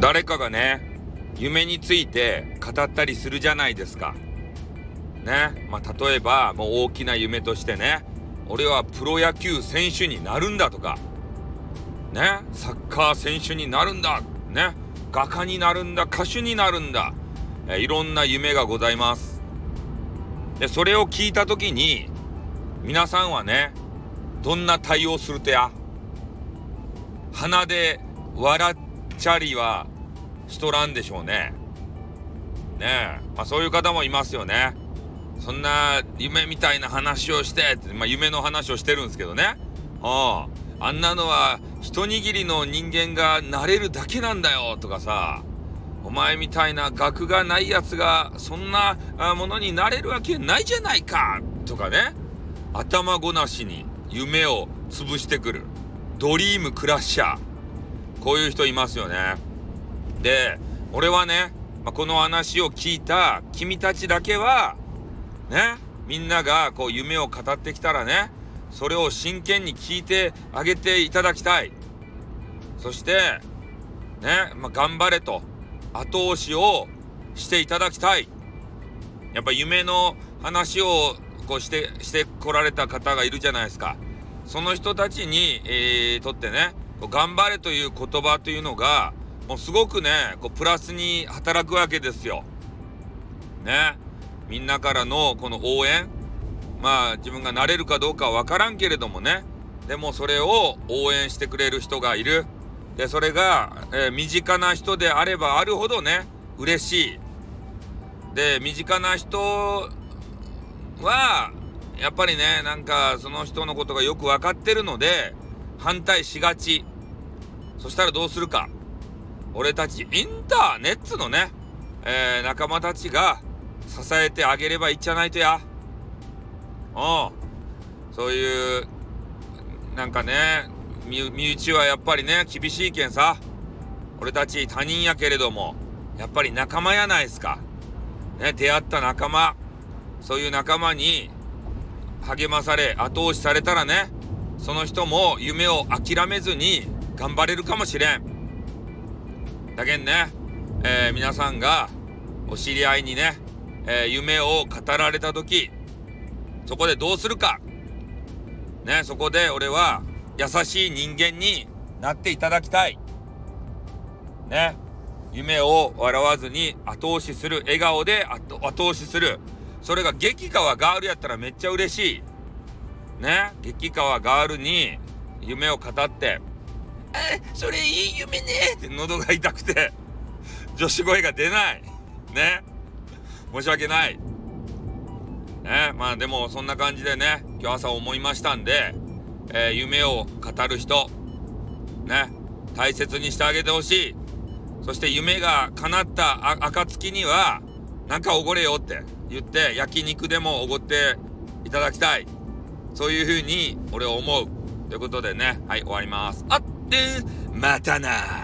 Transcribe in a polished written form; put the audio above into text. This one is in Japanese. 誰かがね、夢について語ったりするじゃないですか。ね、まあ、例えばもう大きな夢としてね、俺はプロ野球選手になるんだとか、ね、サッカー選手になるんだ、ね、画家になるんだ、歌手になるんだ、いろんな夢がございます。で、それを聞いたときに、皆さんはね、どんな対応するとや、鼻で笑っちゃりはしとらんでしょうね。ねえ、まあ、そういう方もいますよね。そんな夢みたいな話をして、まあ、夢の話をしてるんですけどね、あんなのは一握りの人間がなれるだけなんだよとかさ、お前みたいな学がないやつがそんなものになれるわけないじゃないかとかね、頭ごなしに夢を潰してくるドリームクラッシャー、こういう人いますよね。で、俺はね、まあ、この話を聞いた君たちだけはね、みんながこう夢を語ってきたらね、それを真剣に聞いてあげていただきたい。そしてね、まあ、頑張れと後押しをしていただきたい。やっぱ夢の話をこうしてこられた方がいるじゃないですか。その人たちに、とってね、頑張れという言葉というのがもうすごくね、こうプラスに働くわけですよ。ね、みんなからのこの応援、まあ自分がなれるかどうかは分からんけれどもね、でもそれを応援してくれる人がいる。で、それが、身近な人であればあるほどね、嬉しい。で、身近な人はやっぱりね、なんかその人のことがよく分かってるので反対しがち。そしたらどうするか、俺たちインターネットのね、仲間たちが支えてあげればいいじゃないとや。そういうなんかね、身内はやっぱりね厳しいけんさ、俺たち他人やけれどもやっぱり仲間やないですか、ね、出会った仲間、そういう仲間に励まされ後押しされたらね、その人も夢を諦めずに頑張れるかもしれん。だけんね、皆さんがお知り合いにね、夢を語られたとき、そこでどうするかね、そこで俺は優しい人間になっていただきたいね。夢を笑わずに後押しする、笑顔で後押しする。それが激川ガールやったらめっちゃ嬉しいね。激川ガールに夢を語って、あ、それいい夢ねって喉が痛くて女子声が出ないね、申し訳ないね。まあでもそんな感じでね、今日朝思いましたんで、夢を語る人ね、大切にしてあげてほしい。そして夢が叶った暁にはなんかおごれよって言って焼肉でもおごっていただきたい。そういうふうに俺は思うということでね、はい、終わります。またな。